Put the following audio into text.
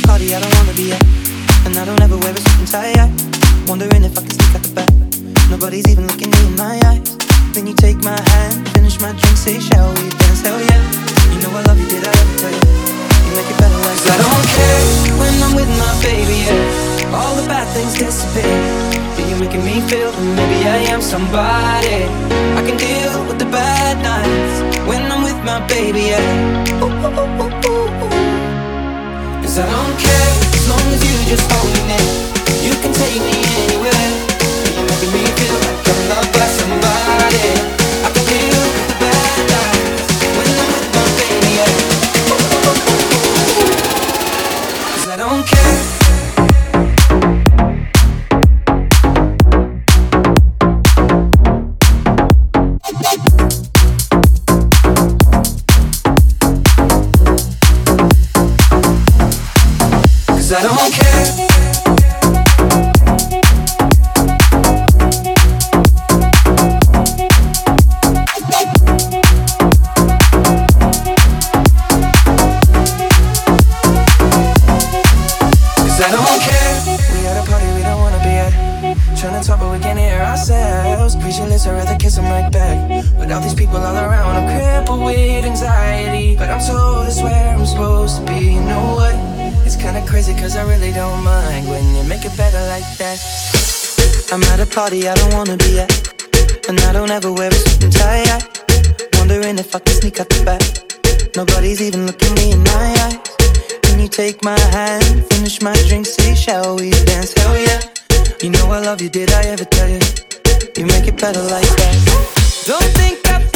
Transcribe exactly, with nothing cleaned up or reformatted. private party I don't wanna be at. And I don't ever wear a suit and tie, I wondering if I can sneak out the back. Nobody's even looking me in my eyes. Then you take my hand, finish my drink, say shall we dance, hell yeah. You know I love you, did I ever tell you? You make it better like that. I don't care when I'm with my baby, yeah. All the bad things disappear. Then you're making me feel that maybe I am somebody. I can deal with the bad nights when I'm with my baby, yeah. Ooh, ooh, ooh, ooh, ooh, ooh. Cause I don't care as long as you just hold me near. You can take me anywhere. Then you're making me feel like I'm loved by somebody. I can deal with the bad nights when I'm with my baby, yeah. Ooh, ooh, ooh, ooh. Cause I don't care. I don't care. Cause I don't care. We at a party we don't wanna be at. Tryna talk but we can't hear ourselves. Preacherless, I'd rather kiss them right back. With all these people all around, I'm crippled with anxiety. But I'm told it's where I'm supposed to be, you know what? It's kinda crazy cause I really don't mind when you make it better like that. I'm at a party I don't wanna be at. And I don't ever wear a suit and tie, I wondering if I can sneak out the back. Nobody's even looking me in my eyes. Can you take my hand, finish my drink, say shall we dance, hell yeah. You know I love you, did I ever tell you? You make it better like that. Don't think I